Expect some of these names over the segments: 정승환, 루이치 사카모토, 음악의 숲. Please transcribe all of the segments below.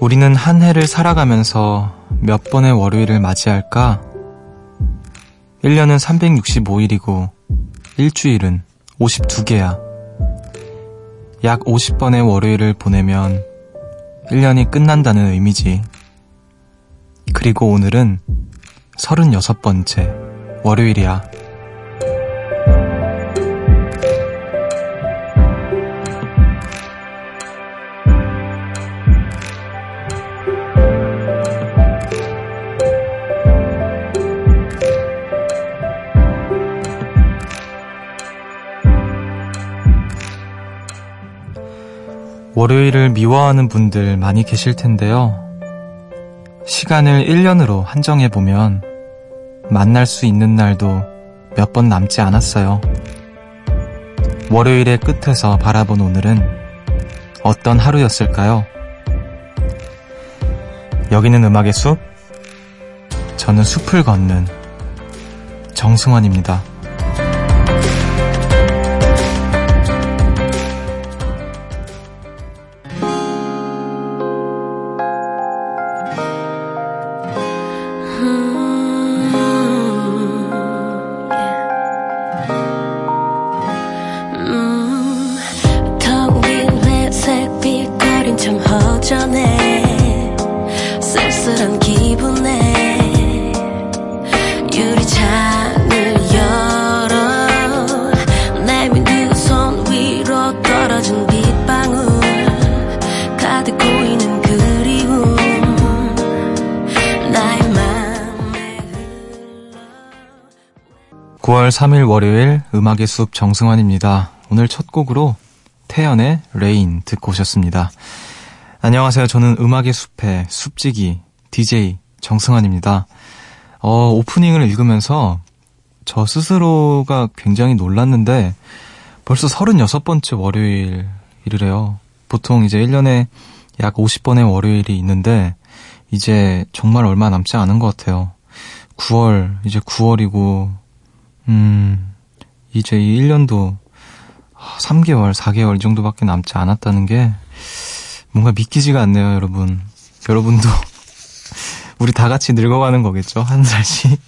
우리는 한 해를 살아가면서 몇 번의 월요일을 맞이할까? 1년은 365일이고 일주일은 52개야. 약 50번의 월요일을 보내면 1년이 끝난다는 의미지. 그리고 오늘은 36번째 월요일이야. 월요일을 미워하는 분들 많이 계실 텐데요. 시간을 1년으로 한정해보면 만날 수 있는 날도 몇 번 남지 않았어요. 월요일의 끝에서 바라본 오늘은 어떤 하루였을까요? 여기는 음악의 숲, 저는 숲을 걷는 정승환입니다. 9월 3일 월요일 음악의 숲 정승환입니다. 오늘 첫 곡으로 태연의 레인 듣고 오셨습니다. 안녕하세요. 저는 음악의 숲의 숲지기 DJ 정승환입니다. 오프닝을 읽으면서 저 스스로가 굉장히 놀랐는데 벌써 36번째 월요일이래요. 보통 이제 1년에 약 50번의 월요일이 있는데 이제 정말 얼마 남지 않은 것 같아요. 9월, 이제 9월이고 이제 이 1년도 3개월, 4개월 이 정도밖에 남지 않았다는 게 뭔가 믿기지가 않네요, 여러분. 여러분도 우리 다 같이 늙어가는 거겠죠? 한 살씩.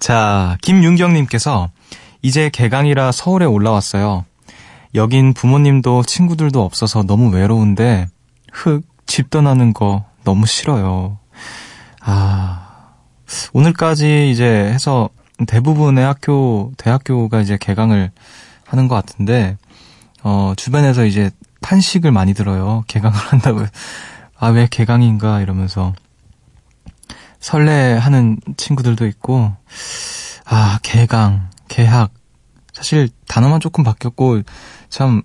자, 김윤경님께서 이제 개강이라 서울에 올라왔어요. 여긴 부모님도 친구들도 없어서 너무 외로운데 집 떠나는 거 너무 싫어요. 오늘까지 이제 해서 대부분의 대학교가 이제 개강을 하는 것 같은데, 주변에서 이제 탄식을 많이 들어요. 개강을 한다고. 아, 왜 개강인가? 이러면서. 설레하는 친구들도 있고, 개강, 개학. 사실 단어만 조금 바뀌었고, 참,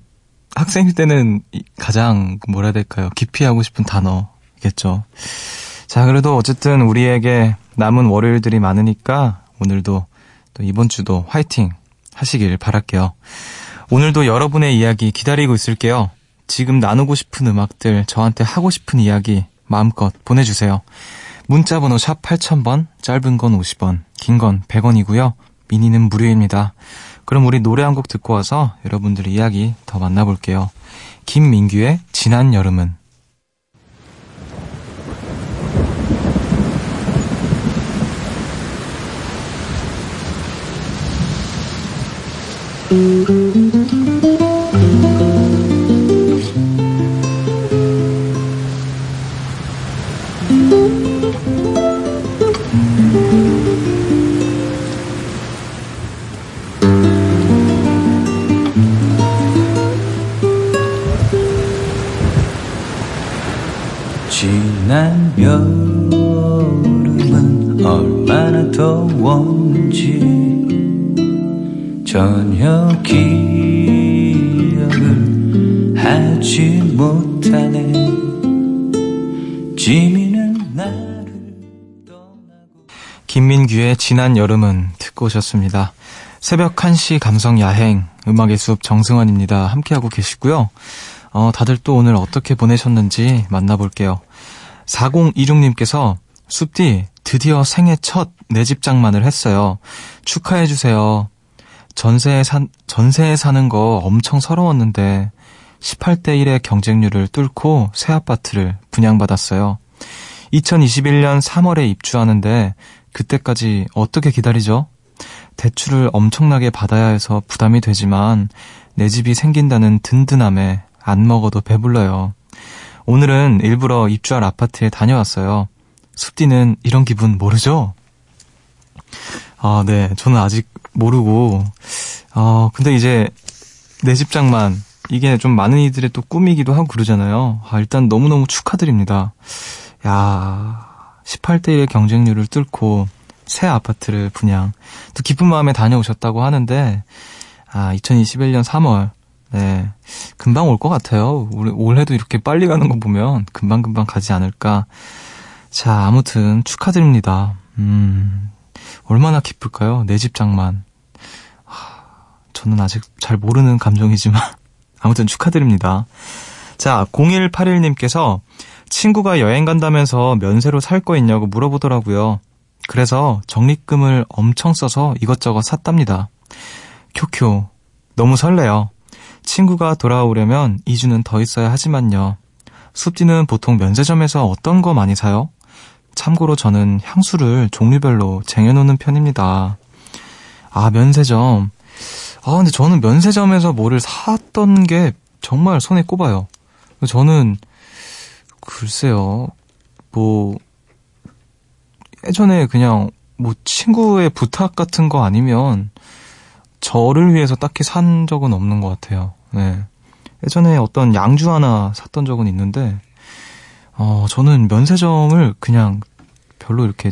학생일 때는 가장, 뭐라 해야 될까요? 기피하고 싶은 단어겠죠. 자, 그래도 어쨌든 우리에게 남은 월요일들이 많으니까, 오늘도 또 이번 주도 화이팅 하시길 바랄게요. 오늘도 여러분의 이야기 기다리고 있을게요. 지금 나누고 싶은 음악들, 저한테 하고 싶은 이야기 마음껏 보내주세요. 문자번호 샵 8000번, 짧은 건 50원, 긴 건 100원이고요. 미니는 무료입니다. 그럼 우리 노래 한 곡 듣고 와서 여러분들의 이야기 더 만나볼게요. 김민규의 지난 여름은. 지난 여름은 얼마나 더웠는지 전혀 기억을 하지 못하네. 지민은 나를 떠나고. 김민규의 지난 여름은 듣고 오셨습니다. 새벽 1시 감성 야행 음악의 숲 정승환입니다. 함께하고 계시고요. 다들 또 오늘 어떻게 보내셨는지 만나볼게요. 4026님께서 숲디 드디어 생애 첫 내 집 장만을 했어요. 축하해주세요. 전세에 사는 거 엄청 서러웠는데 18대 1의 경쟁률을 뚫고 새 아파트를 분양받았어요. 2021년 3월에 입주하는데 그때까지 어떻게 기다리죠? 대출을 엄청나게 받아야 해서 부담이 되지만 내 집이 생긴다는 든든함에 안 먹어도 배불러요. 오늘은 일부러 입주할 아파트에 다녀왔어요. 숲디는 이런 기분 모르죠? 아, 네. 저는 아직 모르고 근데 이제 내 집장만 이게 좀 많은 이들의 또 꿈이기도 하고 그러잖아요. 아, 일단 너무너무 축하드립니다. 야, 18대 1의 경쟁률을 뚫고 새 아파트를 분양. 또 기쁜 마음에 다녀오셨다고 하는데 2021년 3월. 네. 금방 올 것 같아요. 올해도 이렇게 빨리 가는 거 보면 금방금방 가지 않을까. 자, 아무튼 축하드립니다. 얼마나 기쁠까요? 내 집장만. 저는 아직 잘 모르는 감정이지만 아무튼 축하드립니다. 자, 0181님께서 친구가 여행 간다면서 면세로 살 거 있냐고 물어보더라고요. 그래서 적립금을 엄청 써서 이것저것 샀답니다. 큐큐, 너무 설레요. 친구가 돌아오려면 2주는 더 있어야 하지만요. 숲디는 보통 면세점에서 어떤 거 많이 사요? 참고로 저는 향수를 종류별로 쟁여놓는 편입니다. 아, 면세점. 아, 근데 저는 면세점에서 뭐를 샀던 게 정말 손에 꼽아요. 저는 글쎄요. 예전에 그냥 친구의 부탁 같은 거 아니면 저를 위해서 딱히 산 적은 없는 것 같아요. 네. 예전에 어떤 양주 하나 샀던 적은 있는데 저는 면세점을 그냥 별로 이렇게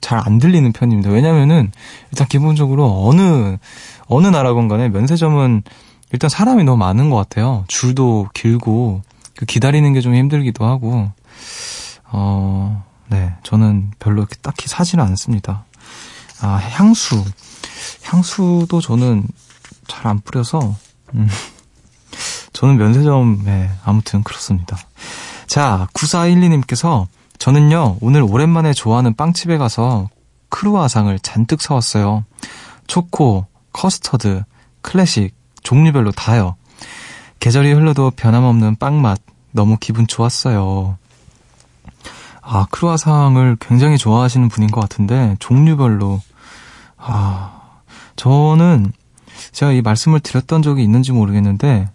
잘 안 들리는 편입니다. 왜냐면은 일단 기본적으로 어느 나라건 간에 면세점은 일단 사람이 너무 많은 것 같아요. 줄도 길고 기다리는 게 좀 힘들기도 하고 네, 저는 별로 이렇게 딱히 사지는 않습니다. 아, 향수도 저는 잘 안 뿌려서 저는 면세점에 아무튼 그렇습니다. 자, 9412님께서 저는요 오늘 오랜만에 좋아하는 빵집에 가서 크루아상을 잔뜩 사왔어요. 초코, 커스터드, 클래식 종류별로 다요. 계절이 흘러도 변함없는 빵맛 너무 기분 좋았어요. 아, 크루아상을 굉장히 좋아하시는 분인 것 같은데 종류별로 저는 제가 이 말씀을 드렸던 적이 있는지 모르겠는데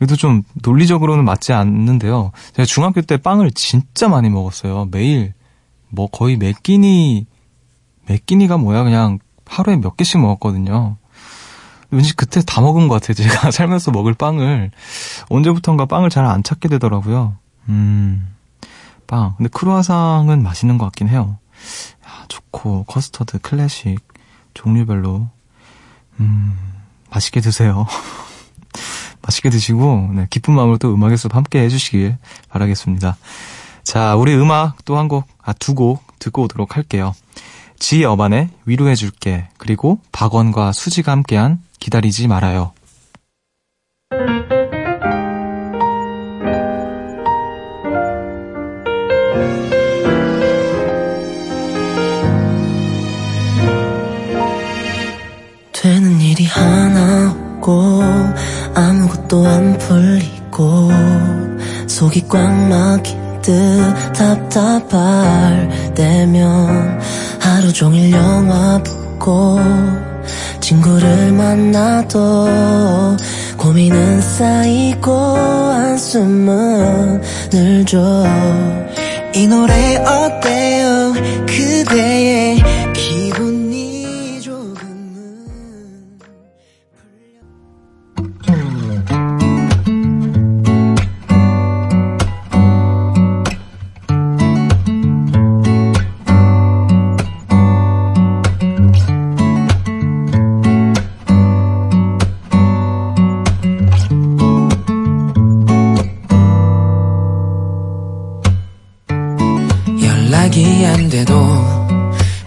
이것도 좀 논리적으로는 맞지 않는데요. 제가 중학교 때 빵을 진짜 많이 먹었어요. 매일 거의 몇 끼니가 뭐야 그냥 하루에 몇 개씩 먹었거든요. 왠지 그때 다 먹은 것 같아요. 제가 살면서 먹을 빵을 언제부턴가 빵을 잘 안 찾게 되더라고요. 빵. 근데 크루아상은 맛있는 것 같긴 해요. 초코, 커스터드, 클래식 종류별로 맛있게 드세요. 맛있게 드시고 네, 기쁜 마음으로 또 음악의 숲 함께 해주시길 바라겠습니다. 자, 우리 음악 또 한 곡, 두 곡 듣고 오도록 할게요. 지어반의 위로해줄게 그리고 박원과 수지가 함께한 기다리지 말아요. 되는 일이 하나 없고 아무것도 안 풀리고 속이 꽉 막힌 듯 답답할 때면 하루 종일 영화 보고 친구를 만나도 고민은 쌓이고 한숨은 늘죠. 이 노래 어때요 그대의 기분이 조금은 연락이 안 돼도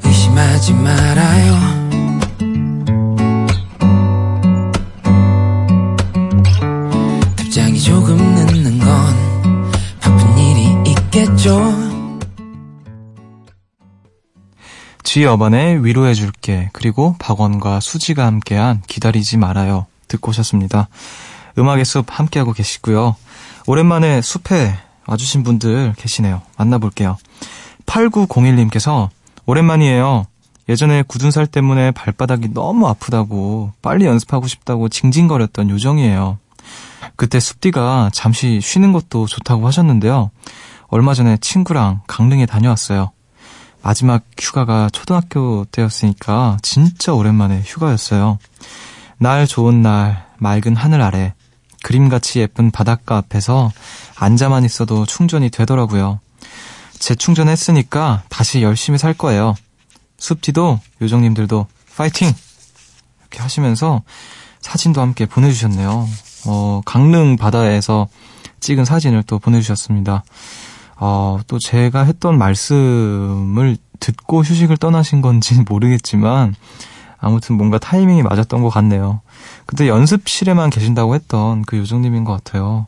의심하지 말아요. 답장이 조금 늦는 건 바쁜 일이 있겠죠. 지어반의 위로해줄게 그리고 박원과 수지가 함께한 기다리지 말아요 듣고 오셨습니다. 음악의 숲 함께하고 계시고요. 오랜만에 숲에 와주신 분들 계시네요. 만나볼게요. 8901님께서 오랜만이에요. 예전에 굳은 살 때문에 발바닥이 너무 아프다고 빨리 연습하고 싶다고 징징거렸던 요정이에요. 그때 숲디가 잠시 쉬는 것도 좋다고 하셨는데요. 얼마 전에 친구랑 강릉에 다녀왔어요. 마지막 휴가가 초등학교 때였으니까 진짜 오랜만에 휴가였어요. 날 좋은 날 맑은 하늘 아래 그림같이 예쁜 바닷가 앞에서 앉아만 있어도 충전이 되더라고요. 재충전했으니까 다시 열심히 살 거예요. 숲디도 요정님들도 파이팅! 이렇게 하시면서 사진도 함께 보내주셨네요. 강릉 바다에서 찍은 사진을 또 보내주셨습니다. 또 제가 했던 말씀을 듣고 휴식을 떠나신 건지는 모르겠지만 아무튼 뭔가 타이밍이 맞았던 것 같네요. 그때 연습실에만 계신다고 했던 그 요정님인 것 같아요.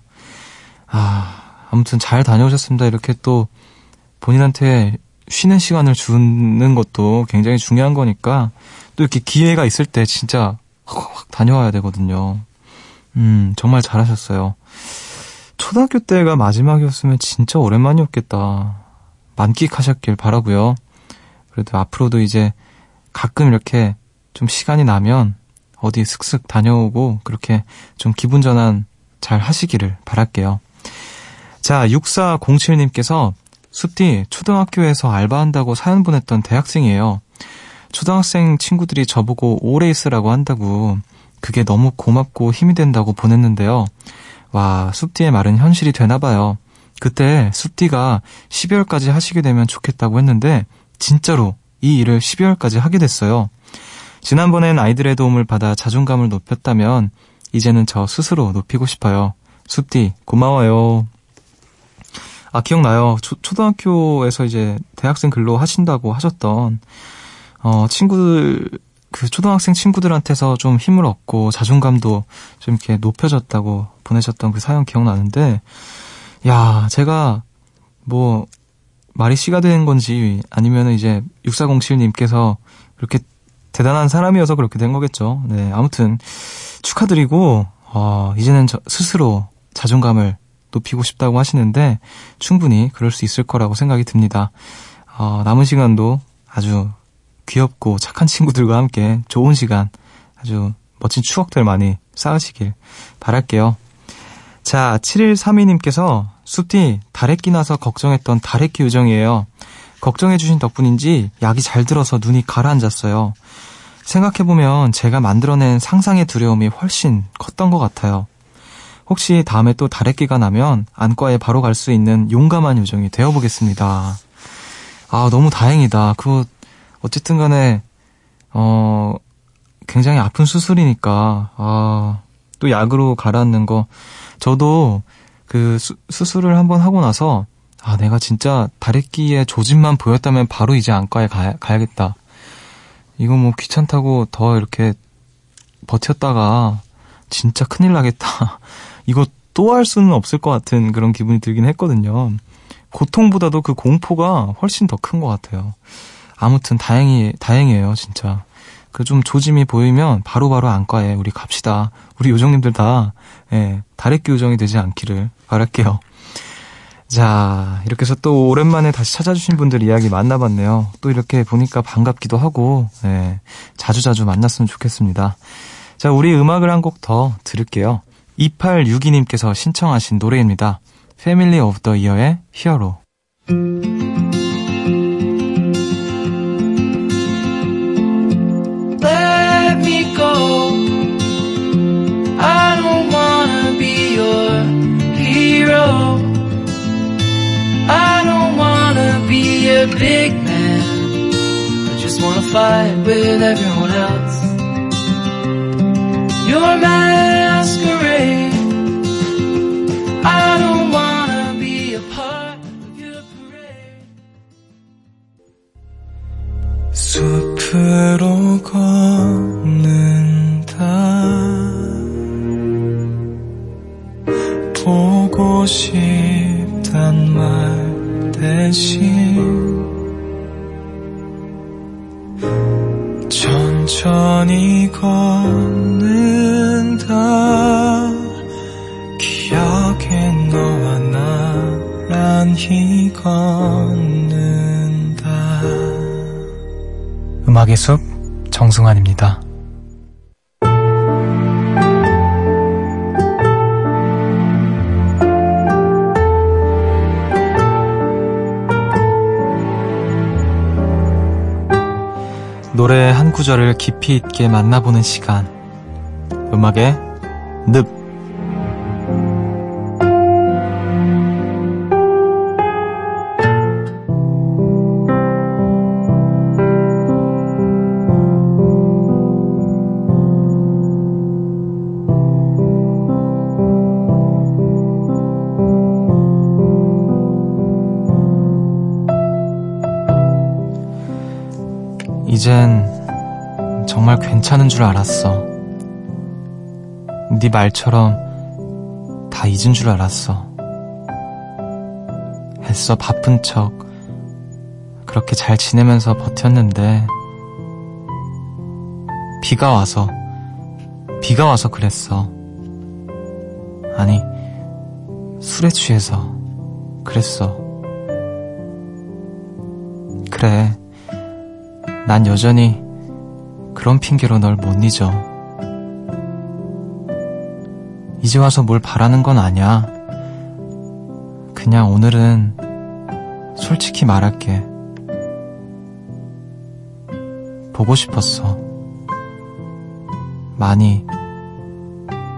아무튼 잘 다녀오셨습니다. 이렇게 또 본인한테 쉬는 시간을 주는 것도 굉장히 중요한 거니까 또 이렇게 기회가 있을 때 진짜 확 다녀와야 되거든요. 정말 잘하셨어요. 초등학교 때가 마지막이었으면 진짜 오랜만이었겠다. 만끽하셨길 바라고요. 그래도 앞으로도 이제 가끔 이렇게 좀 시간이 나면 어디 슥슥 다녀오고 그렇게 좀 기분 전환 잘 하시기를 바랄게요. 자, 6407님께서 숲디 초등학교에서 알바한다고 사연 보냈던 대학생이에요. 초등학생 친구들이 저보고 오래 있으라고 한다고 그게 너무 고맙고 힘이 된다고 보냈는데요. 와, 숲디의 말은 현실이 되나봐요. 그때 숲디가 12월까지 하시게 되면 좋겠다고 했는데 진짜로 이 일을 12월까지 하게 됐어요. 지난번엔 아이들의 도움을 받아 자존감을 높였다면 이제는 저 스스로 높이고 싶어요. 숲디 고마워요. 아, 기억나요. 초등학교에서 이제 대학생 근로 하신다고 하셨던 친구들, 그 초등학생 친구들한테서 좀 힘을 얻고 자존감도 좀 이렇게 높여졌다고 보내셨던 그 사연 기억나는데, 야, 제가 뭐 말이 씨가 된 건지 아니면 이제 6407님께서 그렇게 대단한 사람이어서 그렇게 된 거겠죠. 네, 아무튼 축하드리고 이제는 저 스스로 자존감을 높이고 싶다고 하시는데 충분히 그럴 수 있을 거라고 생각이 듭니다. 남은 시간도 아주 귀엽고 착한 친구들과 함께 좋은 시간, 아주 멋진 추억들 많이 쌓으시길 바랄게요. 자, 7132님께서 숲디 다래끼 나서 걱정했던 다래끼 요정이에요. 걱정해주신 덕분인지 약이 잘 들어서 눈이 가라앉았어요. 생각해보면 제가 만들어낸 상상의 두려움이 훨씬 컸던 것 같아요. 혹시 다음에 또 다래끼가 나면 안과에 바로 갈 수 있는 용감한 요정이 되어보겠습니다. 아, 너무 다행이다. 그거 어쨌든 간에 굉장히 아픈 수술이니까 또 약으로 가라앉는 거. 저도 그 수술을 한번 하고 나서 내가 진짜 다래끼의 조짐만 보였다면 바로 이제 안과에 가야겠다. 이거 뭐 귀찮다고 더 이렇게 버텼다가 진짜 큰일 나겠다. 이거 또 할 수는 없을 것 같은 그런 기분이 들긴 했거든요. 고통보다도 그 공포가 훨씬 더 큰 것 같아요. 아무튼 다행이에요, 진짜. 그 좀 조짐이 보이면 바로바로 안과에 우리 갑시다. 우리 요정님들 다, 예, 다래끼 요정이 되지 않기를 바랄게요. 자, 이렇게 해서 또 오랜만에 다시 찾아주신 분들 이야기 만나봤네요. 또 이렇게 보니까 반갑기도 하고, 예, 자주자주 만났으면 좋겠습니다. 자, 우리 음악을 한 곡 더 들을게요. 2862님께서 신청하신 노래입니다. 패밀리 오브 더 이어의 히어로. Big man, I just wanna fight with everyone else. Your masquerade, I don't wanna be a part of your parade. 숲으로 걷는다. 보고 싶단 말 대신 천천히 걷는다 걷는다. 음악의 숲 정승환입니다. 노래 한 구절을 깊이 있게 만나보는 시간, 음악의 늪. 이젠 정말 괜찮은 줄 알았어. 네 말처럼 다 잊은 줄 알았어. 애써 바쁜 척 그렇게 잘 지내면서 버텼는데 비가 와서 그랬어. 아니, 술에 취해서 그랬어. 그래, 난 여전히 그런 핑계로 널 못 잊어. 이제 와서 뭘 바라는 건 아니야. 그냥 오늘은 솔직히 말할게. 보고 싶었어. 많이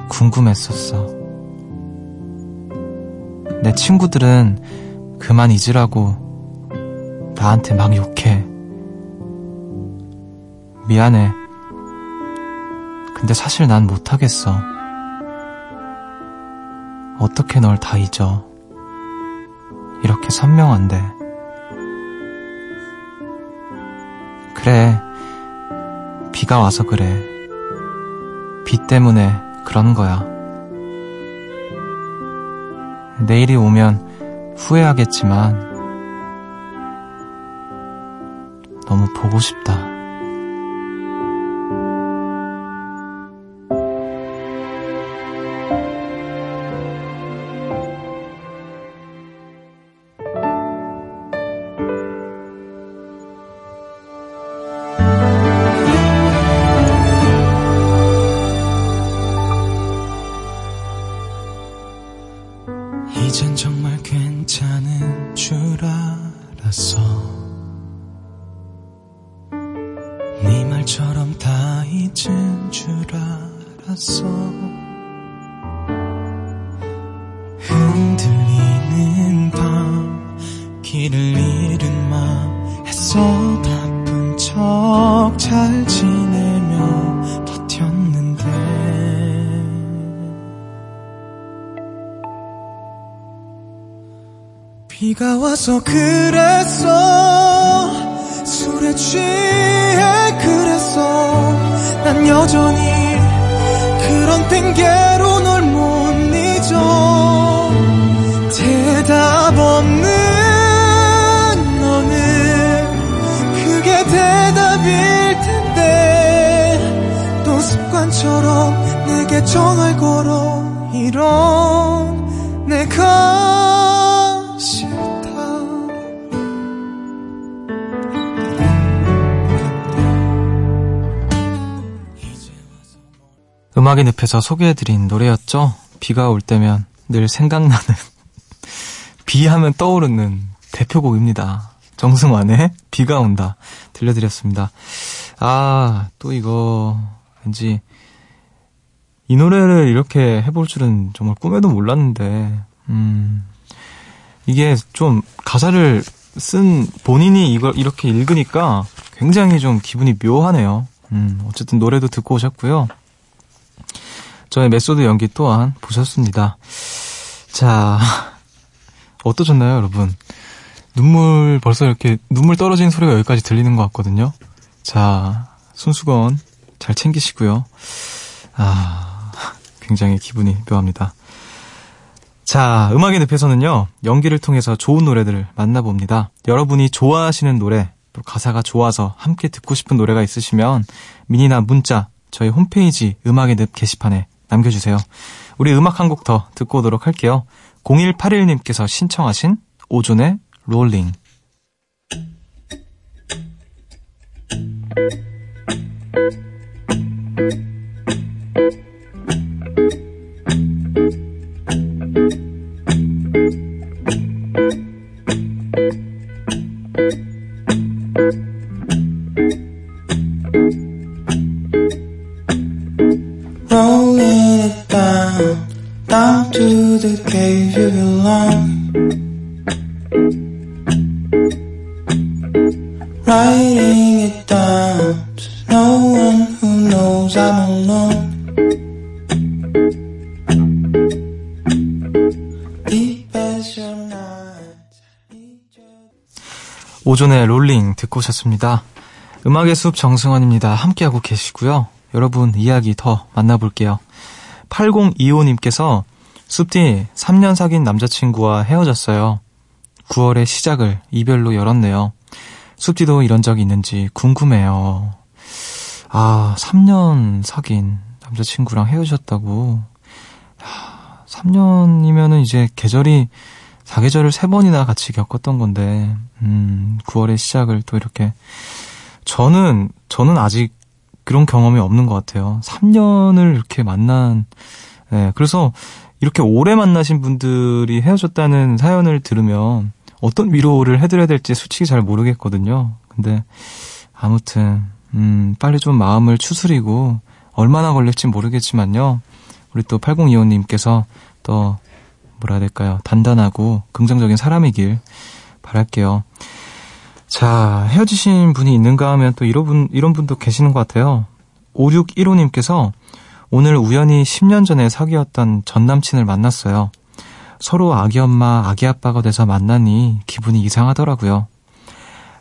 궁금했었어. 내 친구들은 그만 잊으라고 나한테 막 욕해. 미안해. 근데 사실 난 못하겠어. 어떻게 널 다 잊어. 이렇게 선명한데. 그래, 비가 와서 그래. 비 때문에 그런 거야. 내일이 오면 후회하겠지만 너무 보고 싶다. 이젠 정말 괜찮은 줄 알았어. 네 말처럼 다 잊은 줄 알았어. 흔들리는 밤, 길을 잃은 맘, 애써 바쁜 척 잘 지내며 버텼는데 비가 와서 그랬어. 술에 취해 그랬어. 난 여전히 그런 핑계로 널 못 잊어. 대답 없는 너는 그게 대답일 텐데 또 습관처럼 내게 정을 걸어. 이런 내가 음악의 늪에서 소개해드린 노래였죠. 비가 올 때면 늘 생각나는 비하면 떠오르는 대표곡입니다. 정승환의 비가 온다 들려드렸습니다. 아, 또 이거 왠지 이 노래를 이렇게 해볼 줄은 정말 꿈에도 몰랐는데 이게 좀 가사를 쓴 본인이 이걸 이렇게 읽으니까 굉장히 좀 기분이 묘하네요. 어쨌든 노래도 듣고 오셨고요. 저의 메소드 연기 또한 보셨습니다. 자, 어떠셨나요, 여러분? 눈물, 벌써 이렇게 눈물 떨어지는 소리가 여기까지 들리는 것 같거든요. 자, 손수건 잘 챙기시고요. 아, 굉장히 기분이 묘합니다. 자, 음악의 늪에서는요, 연기를 통해서 좋은 노래들을 만나봅니다. 여러분이 좋아하시는 노래, 또 가사가 좋아서 함께 듣고 싶은 노래가 있으시면 미니나 문자, 저희 홈페이지 음악의 늪 게시판에 남겨주세요. 우리 음악 한 곡 더 듣고 오도록 할게요. 0181님께서 신청하신 오존의 롤링. 오존의 롤링 듣고 오셨습니다. 음악의 숲 정승환입니다. 함께하고 계시고요. 여러분 이야기 더 만나볼게요. 8025님께서 숲디 3년 사귄 남자친구와 헤어졌어요. 9월의 시작을 이별로 열었네요. 숲디도 이런 적이 있는지 궁금해요. 아, 3년 사귄 남자친구랑 헤어졌다고. 3년이면은 이제 계절이 사계절을 3번이나 같이 겪었던 건데 9월의 시작을 또 이렇게. 저는 아직 그런 경험이 없는 것 같아요. 3년을 이렇게 만난. 네, 그래서 이렇게 오래 만나신 분들이 헤어졌다는 사연을 들으면 어떤 위로를 해드려야 될지 솔직히 잘 모르겠거든요. 근데 아무튼 빨리 좀 마음을 추스리고, 얼마나 걸릴지 모르겠지만요, 우리 또 8025님께서 또 뭐라 해야 될까요? 단단하고 긍정적인 사람이길 바랄게요. 자, 헤어지신 분이 있는가 하면 또 이런 분도 계시는 것 같아요. 5615님께서 오늘 우연히 10년 전에 사귀었던 전남친을 만났어요. 서로 아기 엄마, 아기 아빠가 돼서 만나니 기분이 이상하더라고요.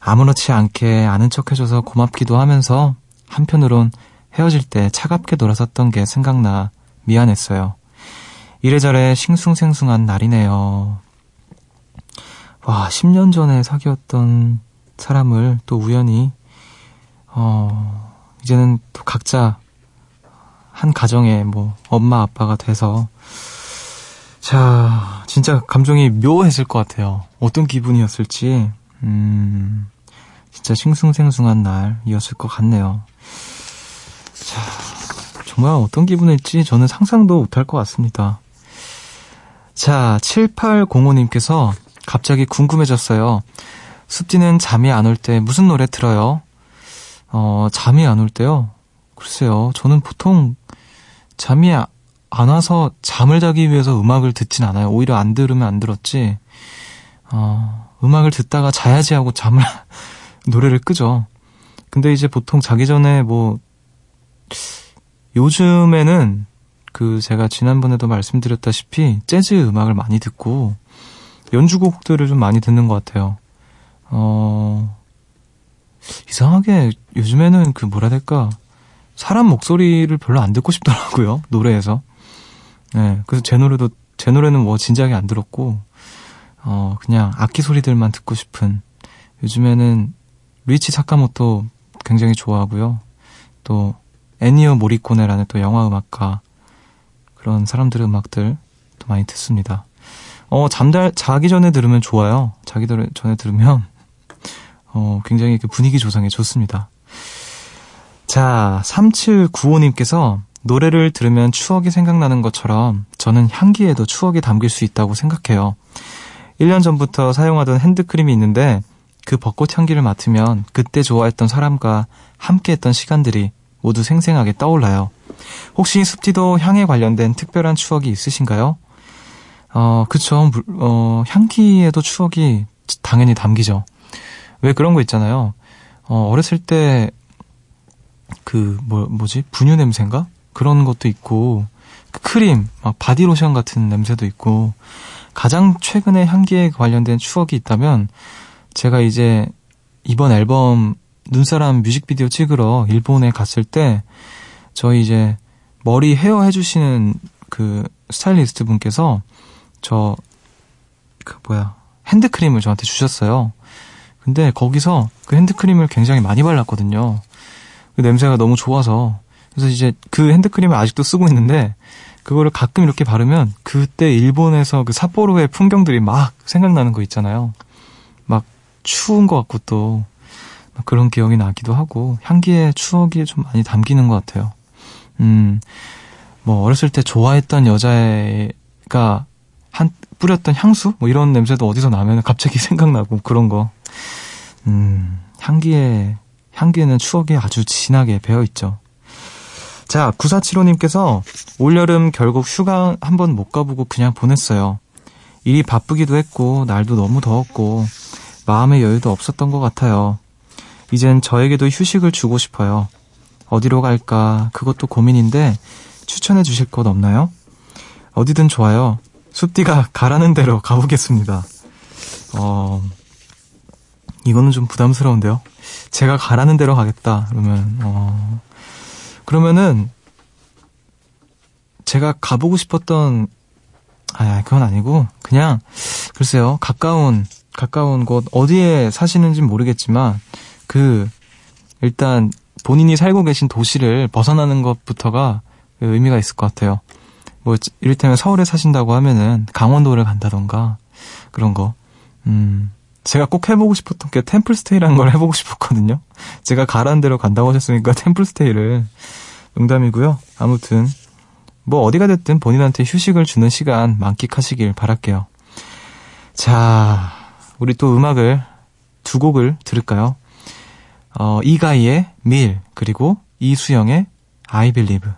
아무렇지 않게 아는 척 해줘서 고맙기도 하면서 한편으론 헤어질 때 차갑게 돌아섰던 게 생각나 미안했어요. 이래저래 싱숭생숭한 날이네요. 와, 10년 전에 사귀었던 사람을 또 우연히, 이제는 또 각자 한 가정의 뭐 엄마 아빠가 돼서, 자, 진짜 감정이 묘했을 것 같아요. 어떤 기분이었을지. 진짜 싱숭생숭한 날이었을 것 같네요. 자, 정말 어떤 기분일지 저는 상상도 못할 것 같습니다. 자, 7805님께서 갑자기 궁금해졌어요. 숲디는 잠이 안 올 때 무슨 노래 들어요? 잠이 안 올 때요? 글쎄요, 저는 보통 잠이 안 와서 잠을 자기 위해서 음악을 듣진 않아요. 오히려 안 들으면 안 들었지. 음악을 듣다가 자야지 하고 잠을 노래를 끄죠. 근데 이제 보통 자기 전에 뭐, 요즘에는 그 제가 지난번에도 말씀드렸다시피 재즈 음악을 많이 듣고 연주곡들을 좀 많이 듣는 것 같아요. 이상하게 요즘에는 그 뭐라 될까, 사람 목소리를 별로 안 듣고 싶더라고요, 노래에서. 네, 그래서 제 노래는 뭐 진작에 안 들었고 그냥 악기 소리들만 듣고 싶은. 요즘에는 루이치 사카모토 굉장히 좋아하고요. 또 애니어 모리코네라는 또 영화 음악가, 그런 사람들의 음악들 또 많이 듣습니다. 자기 전에 들으면 좋아요. 자기 전에 들으면 굉장히 그 분위기 조성에 좋습니다. 자, 3795님께서 노래를 들으면 추억이 생각나는 것처럼 저는 향기에도 추억이 담길 수 있다고 생각해요. 1년 전부터 사용하던 핸드크림이 있는데 그 벚꽃 향기를 맡으면 그때 좋아했던 사람과 함께했던 시간들이 모두 생생하게 떠올라요. 혹시 숲디도 향에 관련된 특별한 추억이 있으신가요? 그쵸. 향기에도 추억이 당연히 담기죠. 왜 그런 거 있잖아요. 어렸을 때 그 뭐지? 분유 냄새인가? 그런 것도 있고, 크림, 막 바디로션 같은 냄새도 있고. 가장 최근에 향기에 관련된 추억이 있다면, 제가 이제 이번 앨범 눈사람 뮤직비디오 찍으러 일본에 갔을 때 저희 이제 머리 헤어 해주시는 그 스타일리스트 분께서 핸드크림을 저한테 주셨어요. 근데 거기서 그 핸드크림을 굉장히 많이 발랐거든요. 그 냄새가 너무 좋아서. 그래서 이제 그 핸드크림을 아직도 쓰고 있는데, 그거를 가끔 이렇게 바르면 그때 일본에서 그 삿포로의 풍경들이 막 생각나는 거 있잖아요. 추운 것 같고 또 그런 기억이 나기도 하고 향기에 추억이 좀 많이 담기는 것 같아요. 뭐 어렸을 때 좋아했던 여자애가 뿌렸던 향수? 뭐 이런 냄새도 어디서 나면 갑자기 생각나고 그런 거. 향기에는 추억이 아주 진하게 배어있죠. 자, 9475님께서 올여름 결국 휴가 한번 못 가보고 그냥 보냈어요. 일이 바쁘기도 했고 날도 너무 더웠고 마음의 여유도 없었던 것 같아요. 이젠 저에게도 휴식을 주고 싶어요. 어디로 갈까 그것도 고민인데 추천해 주실 곳 없나요? 어디든 좋아요. 숲디가 가라는 대로 가보겠습니다. 이거는 좀 부담스러운데요. 제가 가라는 대로 가겠다 그러면 그러면은 제가 가보고 싶었던 그건 아니고 그냥 글쎄요 가까운 곳 어디에 사시는지 모르겠지만 일단 본인이 살고 계신 도시를 벗어나는 것부터가 의미가 있을 것 같아요. 뭐 이를테면 서울에 사신다고 하면은 강원도를 간다던가 그런 거. 제가 꼭 해보고 싶었던 게 템플스테이라는 걸 해보고 싶었거든요. 제가 가라는 대로 간다고 하셨으니까 템플스테이를 농담이고요. 아무튼 뭐 어디가 됐든 본인한테 휴식을 주는 시간 만끽하시길 바랄게요. 자, 우리 또 음악을 두 곡을 들을까요? 이가희의 밀 그리고 이수영의 I Believe.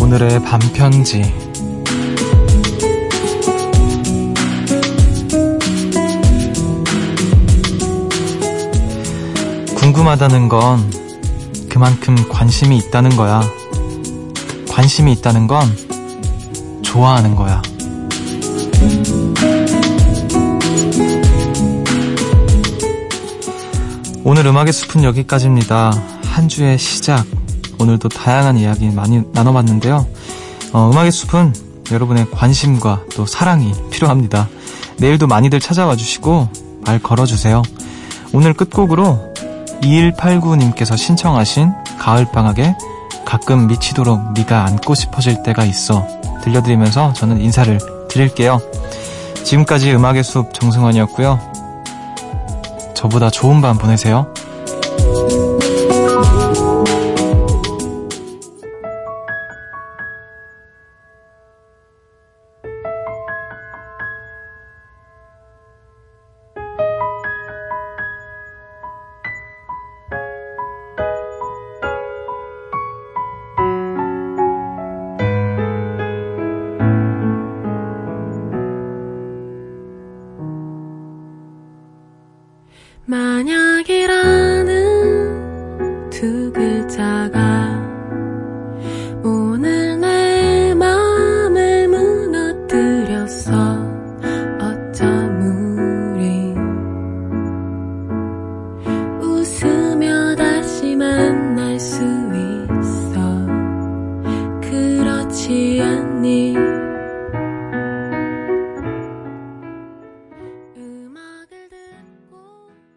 오늘의 반편지. 궁금하다는 건 그만큼 관심이 있다는 거야. 관심이 있다는 건 좋아하는 거야. 오늘 음악의 숲은 여기까지입니다. 한 주의 시작. 오늘도 다양한 이야기 많이 나눠봤는데요. 음악의 숲은 여러분의 관심과 또 사랑이 필요합니다. 내일도 많이들 찾아와 주시고 말 걸어주세요. 오늘 끝곡으로 2189님께서 신청하신 가을방학에 가끔 미치도록 네가 안고 싶어질 때가 있어 들려드리면서 저는 인사를 드릴게요. 지금까지 음악의 숲 정승환이었고요. 저보다 좋은 밤 보내세요.